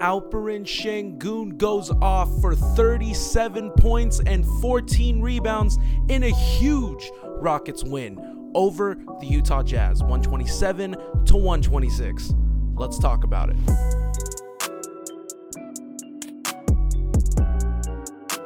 Alperen Sengun goes off for 37 points and 14 rebounds in a huge Rockets win over the Utah Jazz, 127-126. Let's talk about it.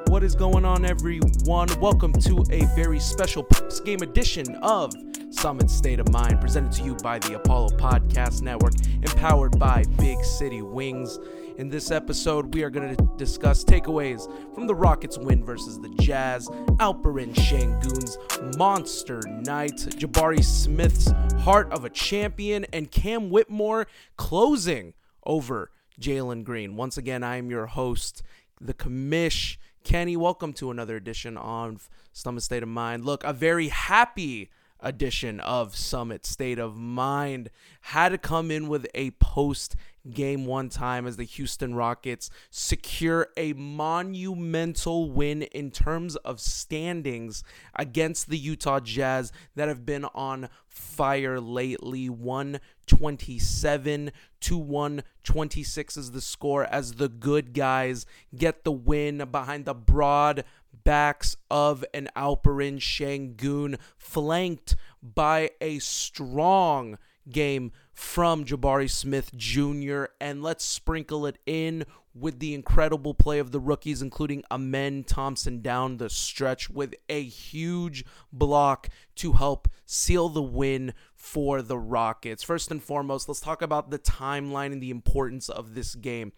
What is going on, everyone? Welcome to a very special post-game edition of Summit State of Mind, presented to you by the Apollo Podcast Network, empowered by Big City Wings. In this episode, we are going to discuss takeaways from the Rockets win versus the Jazz, Alperen Sengun's monster night, Jabari Smith's heart of a champion, and Cam Whitmore closing over Jalen Green. Once again, I am your host, the commish, Kenny. Welcome to another edition of Summit State of Mind. Look, a very happy edition of Summit State of Mind. Had to come in with a post-game one time as the Houston Rockets secure a monumental win in terms of standings against the Utah Jazz that have been on fire lately. 127-126 is the score as the good guys get the win behind the broad backs of an Alperen Sengun, flanked by a strong game from Jabari Smith Jr. And let's sprinkle it in with the incredible play of the rookies, including Amen Thompson down the stretch with a huge block to help seal the win for the Rockets. First and foremost, let's talk about the timeline and the importance of this game.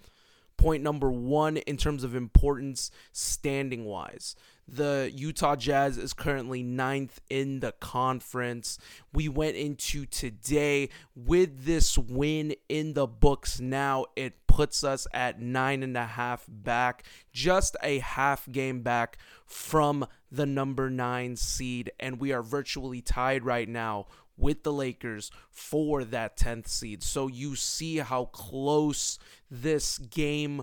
Point number one in terms of importance standing-wise. The Utah Jazz is currently 9th in the conference. We went into today with this win in the books now. It puts us at 9.5 back, just a half game back from the number 9 seed, and we are virtually tied right now with the Lakers for that 10th seed. So you see how close this game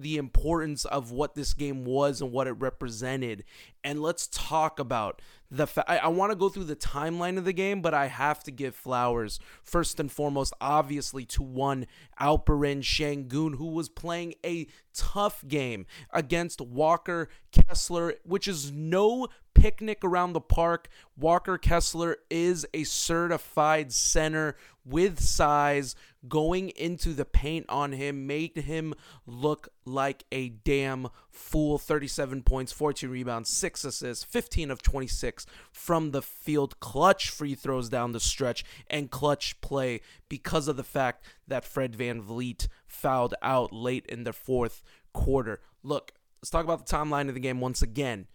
the importance of what this game was and what it represented. And let's talk about the I want to go through the timeline of the game, but I have to give flowers first and foremost, obviously, to one Alperen Sengun, who was playing a tough game against Walker Kessler, which is no picnic around the park. Walker Kessler is a certified center with size. Going into the paint on him made him look like a damn fool. 37 points, 14 rebounds, 6 assists, 15 of 26 from the field. Clutch free throws down the stretch and clutch play because of the fact that Fred VanVleet fouled out late in the fourth quarter. Look, let's talk about the timeline of the game once again.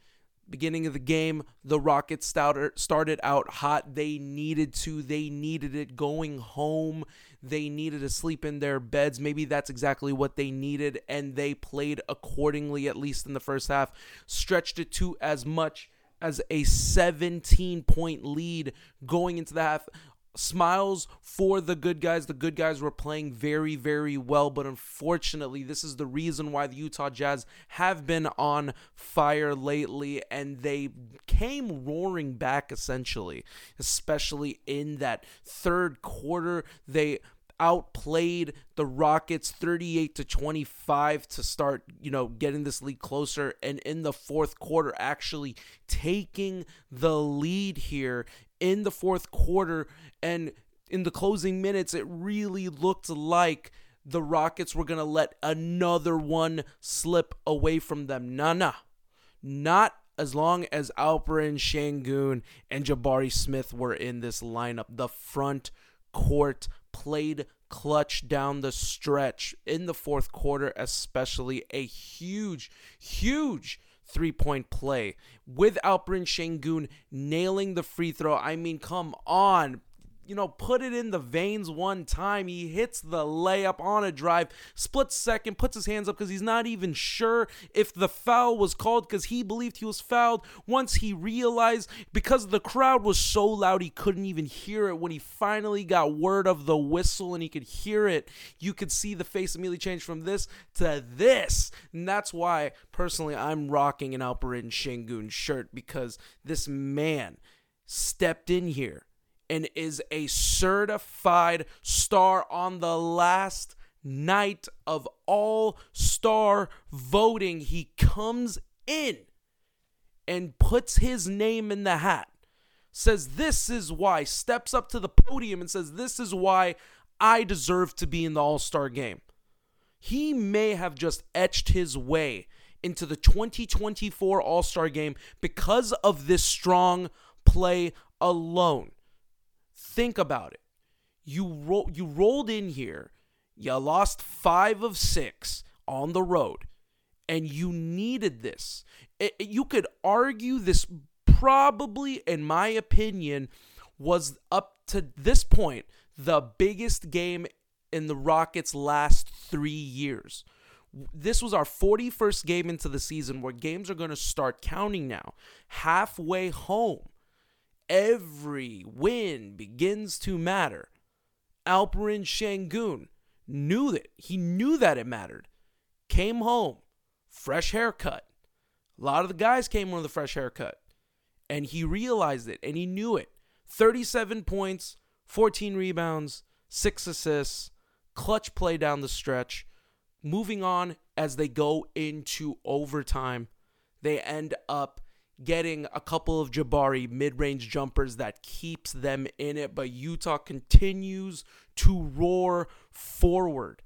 Beginning of the game, the Rockets started out hot. They needed to. They needed it going home. They needed to sleep in their beds. Maybe that's exactly what they needed, and they played accordingly, at least in the first half. Stretched it to as much as a 17-point lead going into the half. Smiles for the good guys. The good guys were playing very, very well, but unfortunately, this is the reason why the Utah Jazz have been on fire lately, and they came roaring back, essentially, especially in that third quarter. They outplayed the Rockets 38-25 to start, getting this league closer, and in the fourth quarter, actually taking the lead here in the fourth quarter, and in the closing minutes, it really looked like the Rockets were going to let another one slip away from them. Not as long as Alperen Sengun and Jabari Smith were in this lineup. The front court played clutch down the stretch in the fourth quarter, especially a huge three-point play with Alperen Sengun nailing the free throw. I mean, come on. Put it in the veins one time. He hits the layup on a drive, split second, puts his hands up because he's not even sure if the foul was called because he believed he was fouled. Once he realized, because the crowd was so loud, he couldn't even hear it. When he finally got word of the whistle and he could hear it, you could see the face immediately change from this to this. And that's why, personally, I'm rocking an Alperen Sengun shirt, because this man stepped in here and is a certified star on the last night of all-star voting, he comes in and puts his name in the hat, says, this is why, steps up to the podium and says, this is why I deserve to be in the all-star game. He may have just etched his way into the 2024 all-star game because of this strong play alone. Think about it. You rolled in here. You lost 5 of 6 on the road, and you needed this. You could argue this probably, in my opinion, was up to this point the biggest game in the Rockets' last 3 years. This was our 41st game into the season, where games are going to start counting now. Halfway home, every win begins to matter. Alperen Sengun knew that. He knew that it mattered. Came home, fresh haircut. A lot of the guys came with a fresh haircut. And he realized it, and he knew it. 37 points, 14 rebounds, 6 assists, clutch play down the stretch. Moving on, as they go into overtime, they end up getting a couple of Jabari mid-range jumpers that keeps them in it, but Utah continues to roar forward.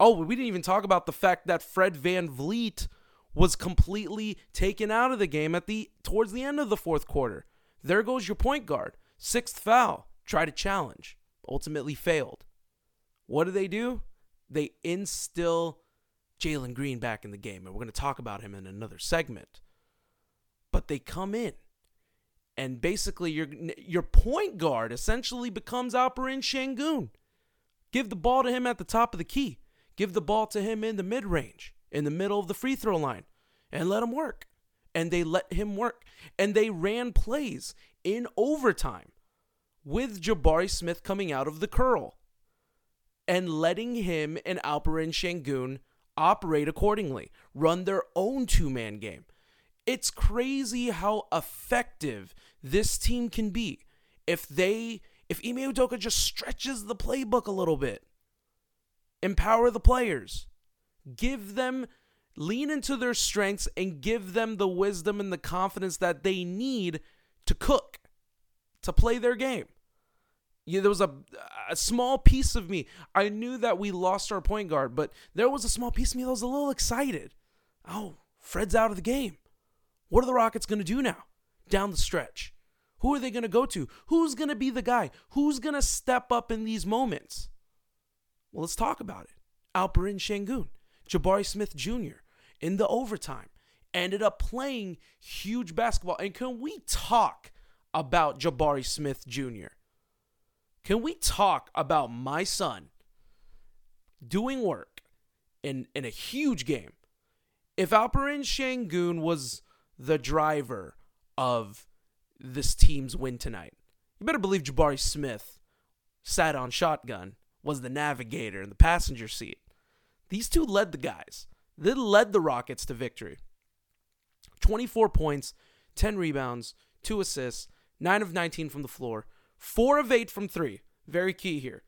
Oh, we didn't even talk about the fact that Fred VanVleet was completely taken out of the game towards the end of the fourth quarter. There goes your point guard. 6th foul. Tried to challenge. Ultimately failed. What do? They instill Jalen Green back in the game, and we're going to talk about him in another segment. But they come in, and basically your point guard essentially becomes Alperen Sengun. Give the ball to him at the top of the key. Give the ball to him in the mid-range, in the middle of the free throw line, and let him work. And they let him work. And they ran plays in overtime with Jabari Smith coming out of the curl and letting him and Alperen Sengun operate accordingly, run their own two-man game. It's crazy how effective this team can be if Ime Udoka just stretches the playbook a little bit. Empower the players. Lean into their strengths and give them the wisdom and the confidence that they need to cook, to play their game. Yeah, there was a small piece of me. I knew that we lost our point guard, but there was a small piece of me that was a little excited. Oh, Fred's out of the game. What are the Rockets going to do now down the stretch? Who are they going to go to? Who's going to be the guy? Who's going to step up in these moments? Well, let's talk about it. Alperen Sengun, Jabari Smith Jr. in the overtime ended up playing huge basketball. And can we talk about Jabari Smith Jr.? Can we talk about my son doing work in a huge game? If Alperen Sengun was the driver of this team's win tonight, you better believe Jabari Smith sat on shotgun, was the navigator in the passenger seat. These two led the guys. They led the Rockets to victory. 24 points, 10 rebounds, 2 assists, 9 of 19 from the floor, 4 of 8 from 3. Very key here.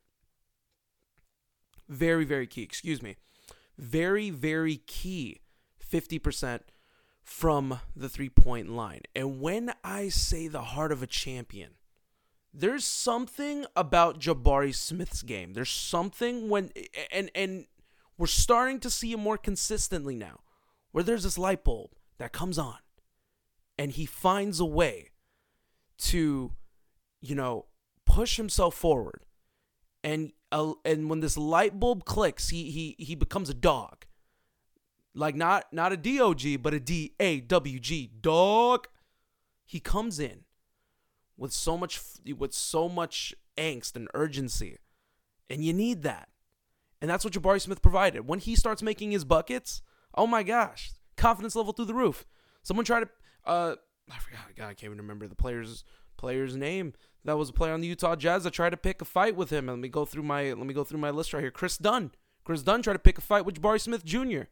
Very, very key. Excuse me. Very, very key. 50%. From the three-point line. And when I say the heart of a champion, there's something about Jabari Smith's game. There's something and we're starting to see him more consistently now, where there's this light bulb that comes on and he finds a way to, push himself forward. And when this light bulb clicks, he becomes a dog. Like not a D-O-G, but a D-A-W-G, dog. He comes in with so much angst and urgency, and you need that. And that's what Jabari Smith provided. When he starts making his buckets, oh my gosh, confidence level through the roof. Someone tried to, I forgot, God, I can't even remember the player's name. That was a player on the Utah Jazz that tried to pick a fight with him. And let me go through my list right here. Chris Dunn tried to pick a fight with Jabari Smith Jr.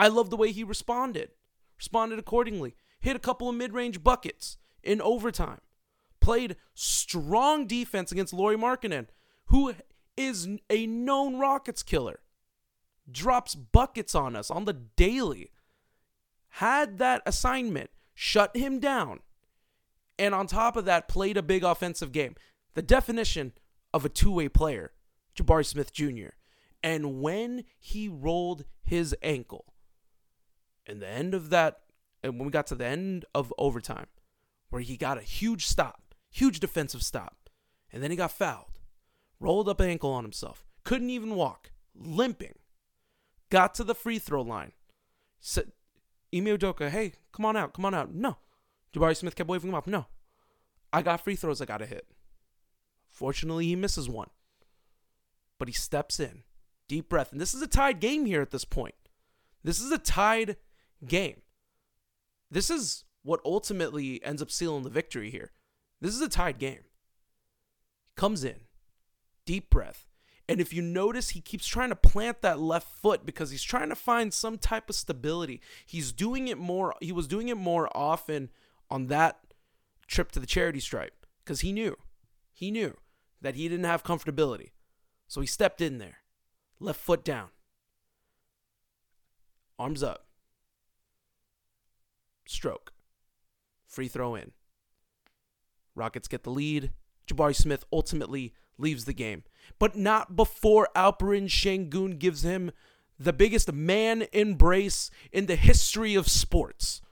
I love the way he responded accordingly, hit a couple of mid-range buckets in overtime, played strong defense against Lauri Markkanen, who is a known Rockets killer. Drops buckets on us on the daily. Had that assignment, shut him down, and on top of that, played a big offensive game. The definition of a two-way player, Jabari Smith Jr. And when he rolled his ankle, in the end of that, and when we got to the end of overtime, where he got a huge stop, huge defensive stop, and then he got fouled, rolled up an ankle on himself, couldn't even walk, limping, got to the free throw line, said, Ime Udoka, hey, come on out. No. Jabari Smith kept waving him off. No. I got free throws I got to hit. Fortunately, he misses one. But he steps in. Deep breath. And this is a tied game here at this point. This is a tied game. This is what ultimately ends up sealing the victory here. This is a tied game. Comes in. Deep breath. And if you notice, he keeps trying to plant that left foot because he's trying to find some type of stability. He's doing it more. He was doing it more often on that trip to the charity stripe because he knew that he didn't have comfortability. So he stepped in there, left foot down, arms up, stroke, free throw in. Rockets get the lead. Jabari Smith ultimately leaves the game, but not before Alperen Sengun gives him the biggest man embrace in the history of sports.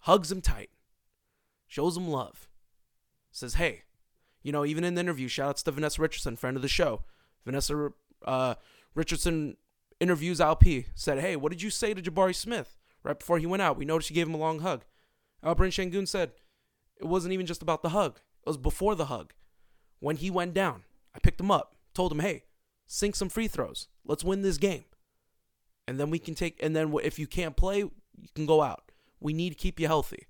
Hugs him tight, shows him love, says, hey, even in the interview, shout outs to Vanessa Richardson, friend of the show. Vanessa Richardson interviews Alp, said, hey, what did you say to Jabari Smith right before he went out? We noticed you gave him a long hug. Alperen Sengun said, it wasn't even just about the hug. It was before the hug. When he went down, I picked him up, told him, hey, sink some free throws. Let's win this game. And then if you can't play, you can go out. We need to keep you healthy.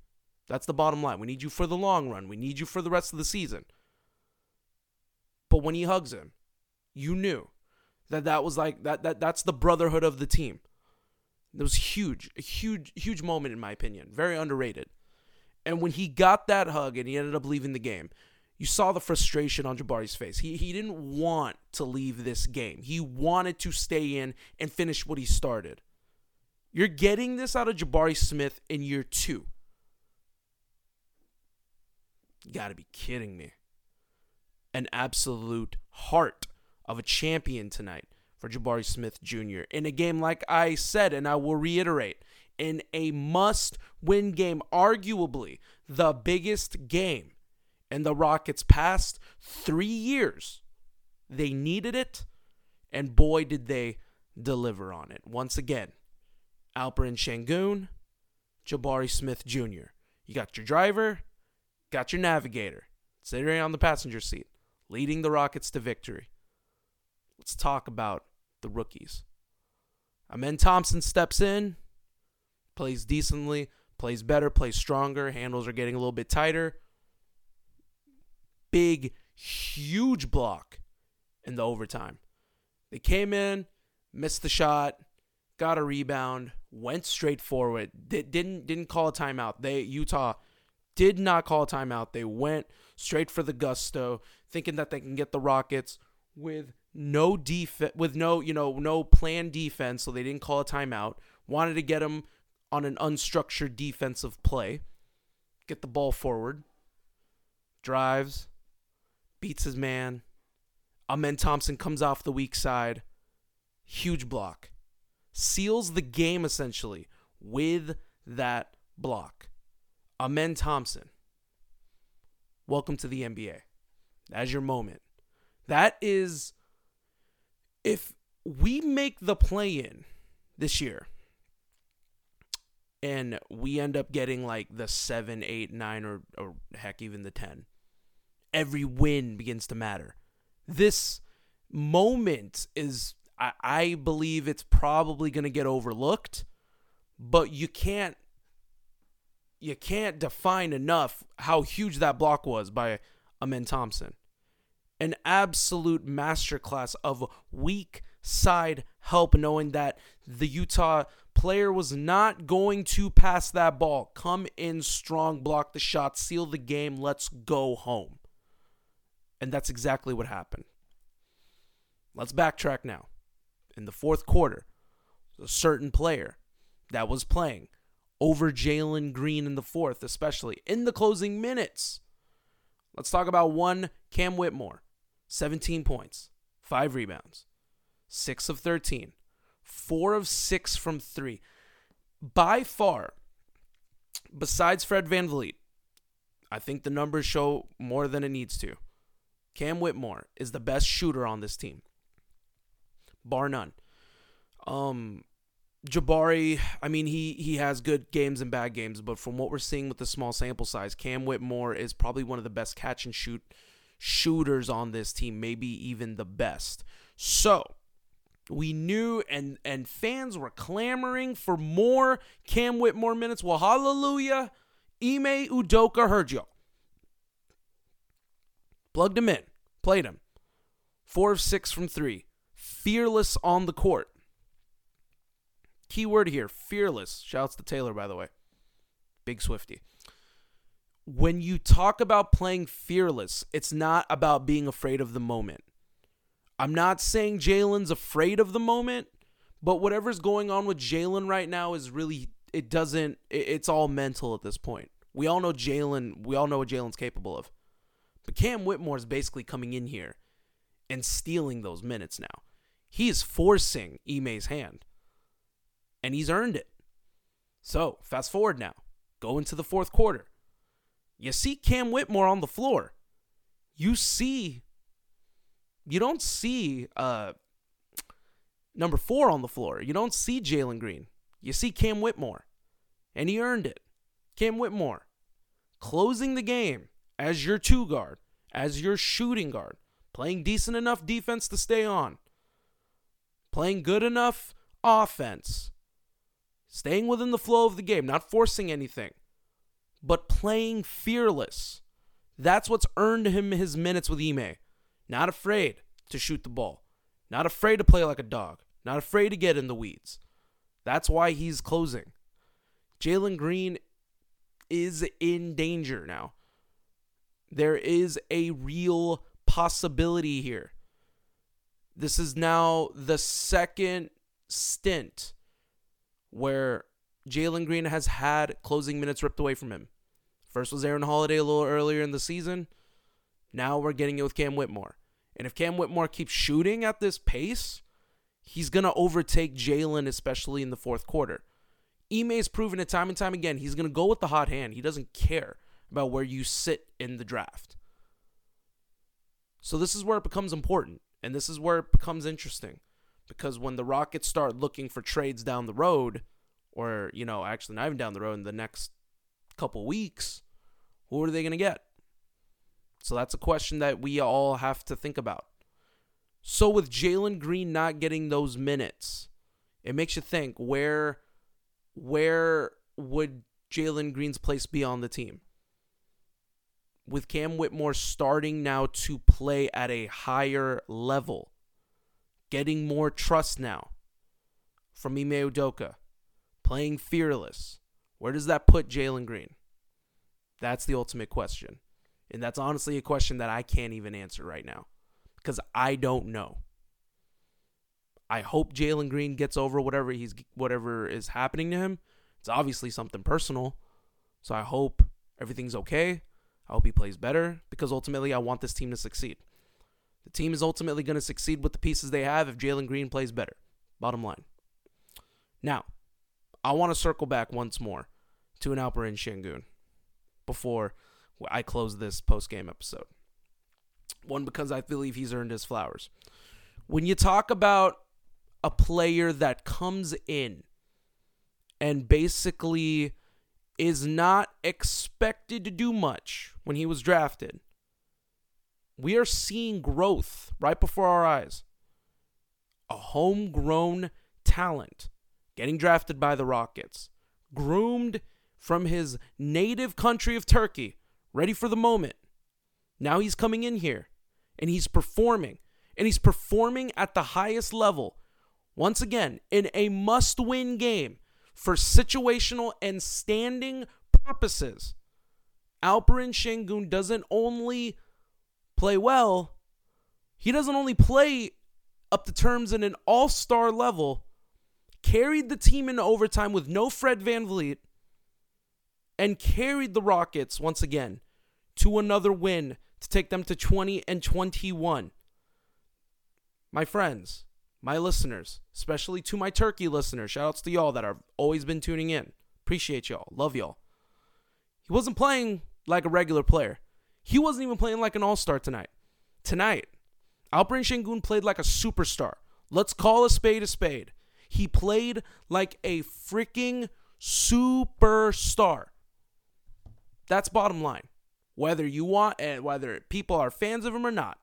That's the bottom line. We need you for the long run. We need you for the rest of the season. But when he hugs him, you knew that was like, that's the brotherhood of the team. It was huge, a huge, huge moment in my opinion. Very underrated. And when he got that hug and he ended up leaving the game, you saw the frustration on Jabari's face. He didn't want to leave this game. He wanted to stay in and finish what he started. You're getting this out of Jabari Smith in year two. You got to be kidding me. An absolute heart of a champion tonight for Jabari Smith Jr. In a game, like I said, and I will reiterate, in a must-win game, arguably the biggest game in the Rockets' past 3 years. They needed it, and boy, did they deliver on it. Once again, Alperen Sengun, Jabari Smith Jr. You got your driver, got your navigator, sitting on the passenger seat, leading the Rockets to victory. Let's talk about the rookies. Amen Thompson steps in, plays decently, plays better, plays stronger, handles are getting a little bit tighter. Big, huge block in the overtime. They came in, missed the shot, got a rebound, went straight forward. Didn't call a timeout. Utah did not call a timeout. They went straight for the gusto, thinking that they can get the Rockets with no defense, with no planned defense. So they didn't call a timeout. Wanted to get them on an unstructured defensive play, get the ball forward, drives. Beats his man. Amen Thompson comes off the weak side. Huge block. Seals the game, essentially, with that block. Amen Thompson. Welcome to the NBA. That's your moment. That is, if we make the play-in this year, and we end up getting like the 7, 8, 9, or heck, even the 10, every win begins to matter. This moment is, I believe it's probably going to get overlooked, but you can't define enough how huge that block was by Amen Thompson. An absolute masterclass of weak side help, knowing that the Utah player was not going to pass that ball. Come in strong, block the shot, seal the game, let's go home. And that's exactly what happened. Let's backtrack now. In the fourth quarter, a certain player that was playing over Jalen Green in the fourth, especially in the closing minutes. Let's talk about one Cam Whitmore, 17 points, 5 rebounds, 6 of 13, 4 of 6 from 3. By far, besides Fred VanVleet, I think the numbers show more than it needs to. Cam Whitmore is the best shooter on this team, bar none. Jabari, I mean, he has good games and bad games, but from what we're seeing with the small sample size, Cam Whitmore is probably one of the best catch and shoot shooters on this team, maybe even the best. So we knew, and fans were clamoring for more Cam Whitmore minutes. Well, hallelujah, Ime Udoka heard y'all. Plugged him in, played him. 4 of 6 from 3. Fearless on the court. Key word here, fearless. Shouts to Taylor, by the way. Big Swiftie. When you talk about playing fearless, it's not about being afraid of the moment. I'm not saying Jalen's afraid of the moment, but whatever's going on with Jalen right now is really, it's all mental at this point. We all know Jalen, we all know what Jalen's capable of. But Cam Whitmore is basically coming in here and stealing those minutes now. He is forcing Ime's hand, and he's earned it. So, fast forward now. Go into the fourth quarter. You see Cam Whitmore on the floor. You don't see number 4 on the floor. You don't see Jalen Green. You see Cam Whitmore, and he earned it. Cam Whitmore closing the game as your 2 guard, as your shooting guard, playing decent enough defense to stay on, playing good enough offense, staying within the flow of the game, not forcing anything, but playing fearless. That's what's earned him his minutes with Ime. Not afraid to shoot the ball, not afraid to play like a dog, not afraid to get in the weeds. That's why he's closing. Jalen Green is in danger now. There is a real possibility here. This is now the second stint where Jalen Green has had closing minutes ripped away from him. First was Aaron Holiday a little earlier in the season. Now we're getting it with Cam Whitmore. And if Cam Whitmore keeps shooting at this pace, he's going to overtake Jalen, especially in the fourth quarter. Ime's proven it time and time again. He's going to go with the hot hand. He doesn't care about where you sit in the draft. So this is where it becomes important, and this is where it becomes interesting, because when the Rockets start looking for trades down the road, or, you know, actually not even down the road, in the next couple weeks, who are they going to get? So that's a question that we all have to think about. So with Jalen Green not getting those minutes, it makes you think, where would Jalen Green's place be on the team? With Cam Whitmore starting now to play at a higher level, getting more trust now from Ime Udoka, playing fearless, where does that put Jalen Green? That's the ultimate question. And that's honestly a question that I can't even answer right now, because I don't know. I hope Jalen Green gets over whatever is happening to him. It's obviously something personal, so I hope everything's okay. I hope he plays better, because ultimately I want this team to succeed. The team is ultimately going to succeed with the pieces they have if Jalen Green plays better. Bottom line. Now, I want to circle back once more to an Alperen Sengun before I close this post-game episode. One, because I believe he's earned his flowers. When you talk about a player that comes in and basically is not expected to do much when he was drafted, we are seeing growth right before our eyes. A homegrown talent getting drafted by the Rockets, groomed from his native country of Turkey, ready for the moment. Now he's coming in here, and he's performing. And he's performing at the highest level. Once again, in a must-win game, for situational and standing purposes. Alperen Sengun doesn't only play well, he doesn't only play up the terms in an all-star level, carried the team into overtime with no Fred VanVleet, and carried the Rockets once again to another win to take them to 20-21. My friends, my listeners, especially to my Turkey listeners, shout-outs to y'all that have always been tuning in. Appreciate y'all. Love y'all. He wasn't playing like a regular player. He wasn't even playing like an all-star tonight. Tonight, Alperen Sengun played like a superstar. Let's call a spade a spade. He played like a freaking superstar. That's bottom line. Whether you want and whether people are fans of him or not,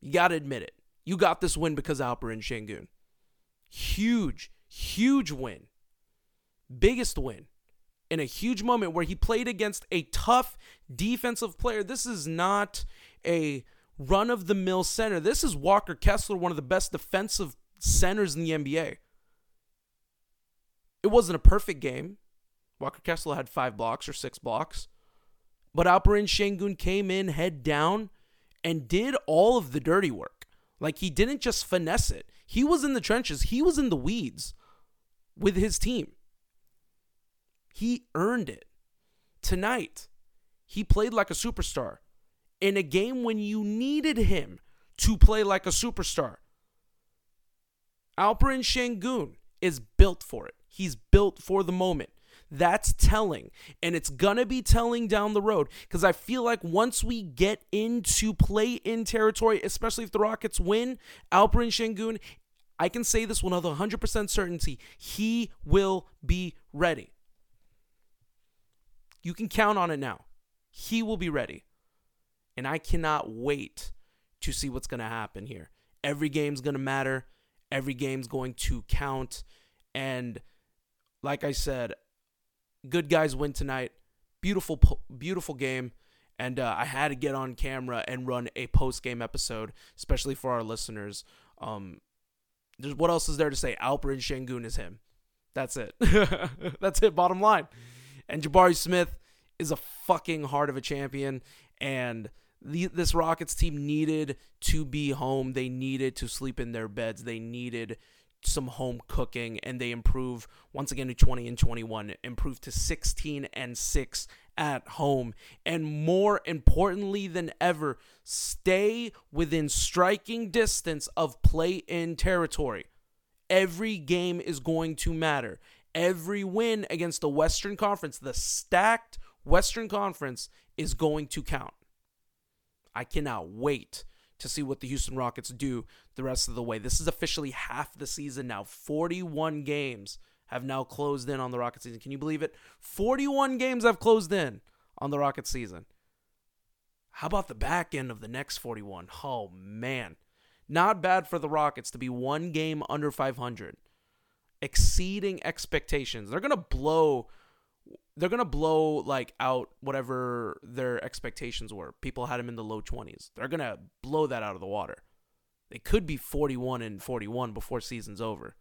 you got to admit it. You got this win because of Alperen Sengun. Huge, huge win. Biggest win. In a huge moment where he played against a tough defensive player. This is not a run-of-the-mill center. This is Walker Kessler, one of the best defensive centers in the NBA. It wasn't a perfect game. Walker Kessler had 5 blocks or 6 blocks. But Alperen Sengun came in head down and did all of the dirty work. Like, he didn't just finesse it. He was in the trenches. He was in the weeds with his team. He earned it. Tonight, he played like a superstar in a game when you needed him to play like a superstar. Alperen Sengun is built for it. He's built for the moment. That's telling, and it's going to be telling down the road because I feel like once we get into play-in territory, especially if the Rockets win, Alperen Sengun, I can say this with 100% certainty, he will be ready. You can count on it now. He will be ready. And I cannot wait to see what's going to happen here. Every game's going to matter. Every game's going to count. And like I said, good guys win tonight. Beautiful, beautiful game. And I had to get on camera and run a post-game episode, especially for our listeners. What else is there to say? Alperen Sengun is him. That's it. That's it, bottom line. And Jabari Smith is a fucking heart of a champion. And this Rockets team needed to be home. They needed to sleep in their beds. They needed some home cooking. And they improve once again to 20-21. Improve to 16-6 at home. And more importantly than ever, stay within striking distance of play-in territory. Every game is going to matter. Every win against the Western Conference, the stacked Western Conference, is going to count. I cannot wait to see what the Houston Rockets do the rest of the way. This is officially half the season now. 41 games have now closed in on the Rockets season. Can you believe it? 41 games have closed in on the Rockets season. How about the back end of the next 41? Oh, man. Not bad for the Rockets to be one game under 500. Exceeding expectations. They're gonna blow like out whatever their expectations were. People had them in the low 20s. They're gonna blow that out of the water. They could be 41-41 before season's over.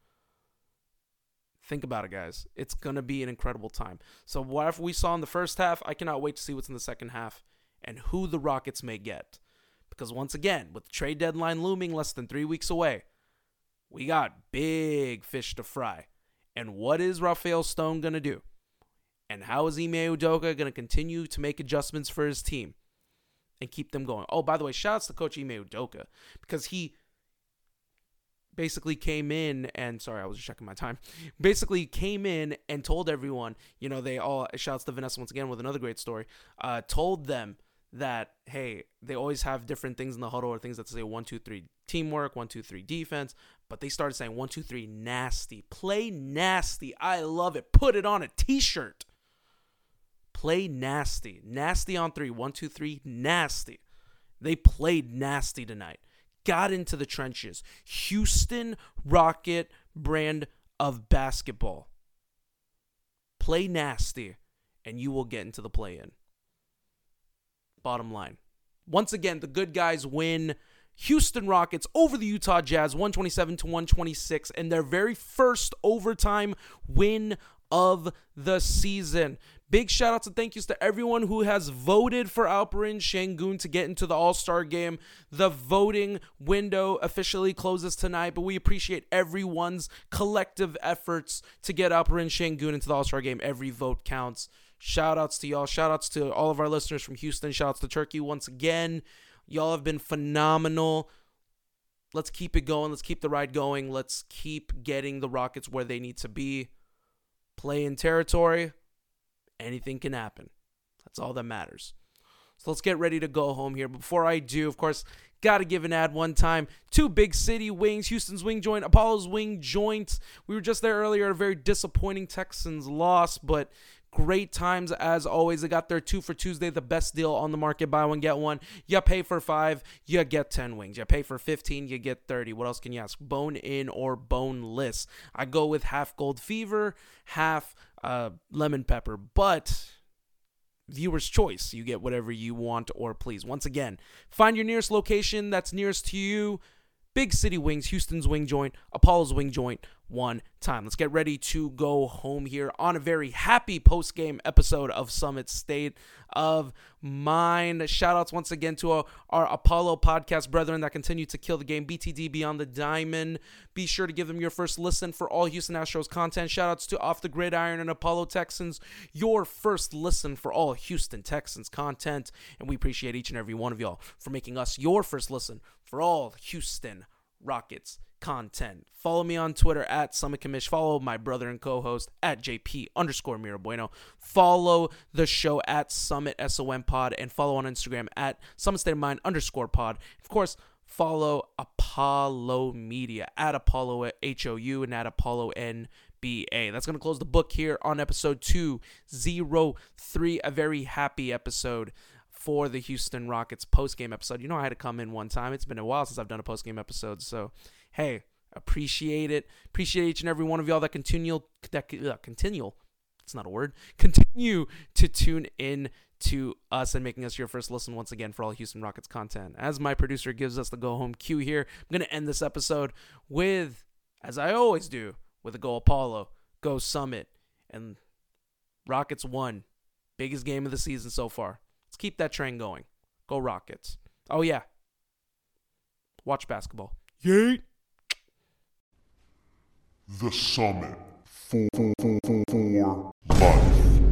Think about it, guys. It's gonna be an incredible time. So whatever we saw in the first half, I cannot wait to see what's in the second half and who the Rockets may get. Because once again, with the trade deadline looming less than 3 weeks away, we got big fish to fry. And what is Rafael Stone going to do? And how is Ime Udoka going to continue to make adjustments for his team and keep them going? Oh, by the way, shout-outs to Coach Ime Udoka because he basically came in and, sorry, I was just checking my time, basically came in and told everyone, you know, they all, shout-outs to Vanessa once again with another great story, told them that, hey, they always have different things in the huddle or things that say 1, 2, 3 teamwork, 1, 2, 3 defense, but they started saying 1, 2, 3 nasty. Play nasty. I love it. Put it on a t-shirt. Play nasty. Nasty on 3. 1, 2, 3 nasty. They played nasty tonight. Got into the trenches. Houston Rocket brand of basketball. Play nasty, and you will get into the play-in. Bottom line. Once again, the good guys win. Houston Rockets over the Utah Jazz 127-126 and their very first overtime win of the season. Big shout outs and thank yous to everyone who has voted for Alperen Sengun to get into the All-Star game. The voting window officially closes tonight, but we appreciate everyone's collective efforts to get Alperen Sengun into the All-Star game. Every vote counts. Shout outs to y'all. Shout outs to all of our listeners from Houston. Shout outs to Turkey once again. Y'all have been phenomenal. Let's keep it going. Let's keep the ride going. Let's keep getting the Rockets where they need to be. Play in territory. Anything can happen. That's all that matters. So let's get ready to go home here. Before I do, of course, got to give an ad one time to Big City Wings, Houston's Wing Joint, Apollo's Wing Joint. We were just there earlier, a very disappointing Texans loss, but great times as always. They got their 2 for Tuesday, the best deal on the market. Buy one, get one. You pay for 5, you get 10 wings. You pay for 15, you get 30. What else can you ask? Bone in or boneless. I go with half Gold Fever, half lemon pepper, but viewer's choice. You get whatever you want or please. Once again, find your nearest location that's nearest to you. Big City Wings, Houston's Wing Joint, Apollo's Wing Joint, one time. Let's get ready to go home here on a very happy post-game episode of Summit State of Mind. Shout-outs once again to our Apollo podcast brethren that continue to kill the game. BTD, Beyond the Diamond. Be sure to give them your first listen for all Houston Astros content. Shout-outs to Off the Grid Iron and Apollo Texans, your first listen for all Houston Texans content. And we appreciate each and every one of y'all for making us your first listen for all Houston Rockets content. Follow me on Twitter at SummitCommish. Follow my brother and co-host at JP_Mirabueno. Follow the show at SummitSOMPod and follow on Instagram at SummitStateOfMind_pod. Of course, follow Apollo Media at Apollo HOU and at Apollo NBA. That's going to close the book here on episode 203. A very happy episode for the Houston Rockets post-game episode. You know, I had to come in one time. It's been a while since I've done a post-game episode. So, hey, appreciate it. Appreciate each and every one of y'all that continue to tune in to us and making us your first listen once again for all Houston Rockets content. As my producer gives us the go-home cue here, I'm going to end this episode with, as I always do, with a go Apollo, go Summit, and Rockets won. Biggest game of the season so far. Let's keep that train going. Go Rockets. Oh, yeah. Watch basketball. Yeet. The Summit for life.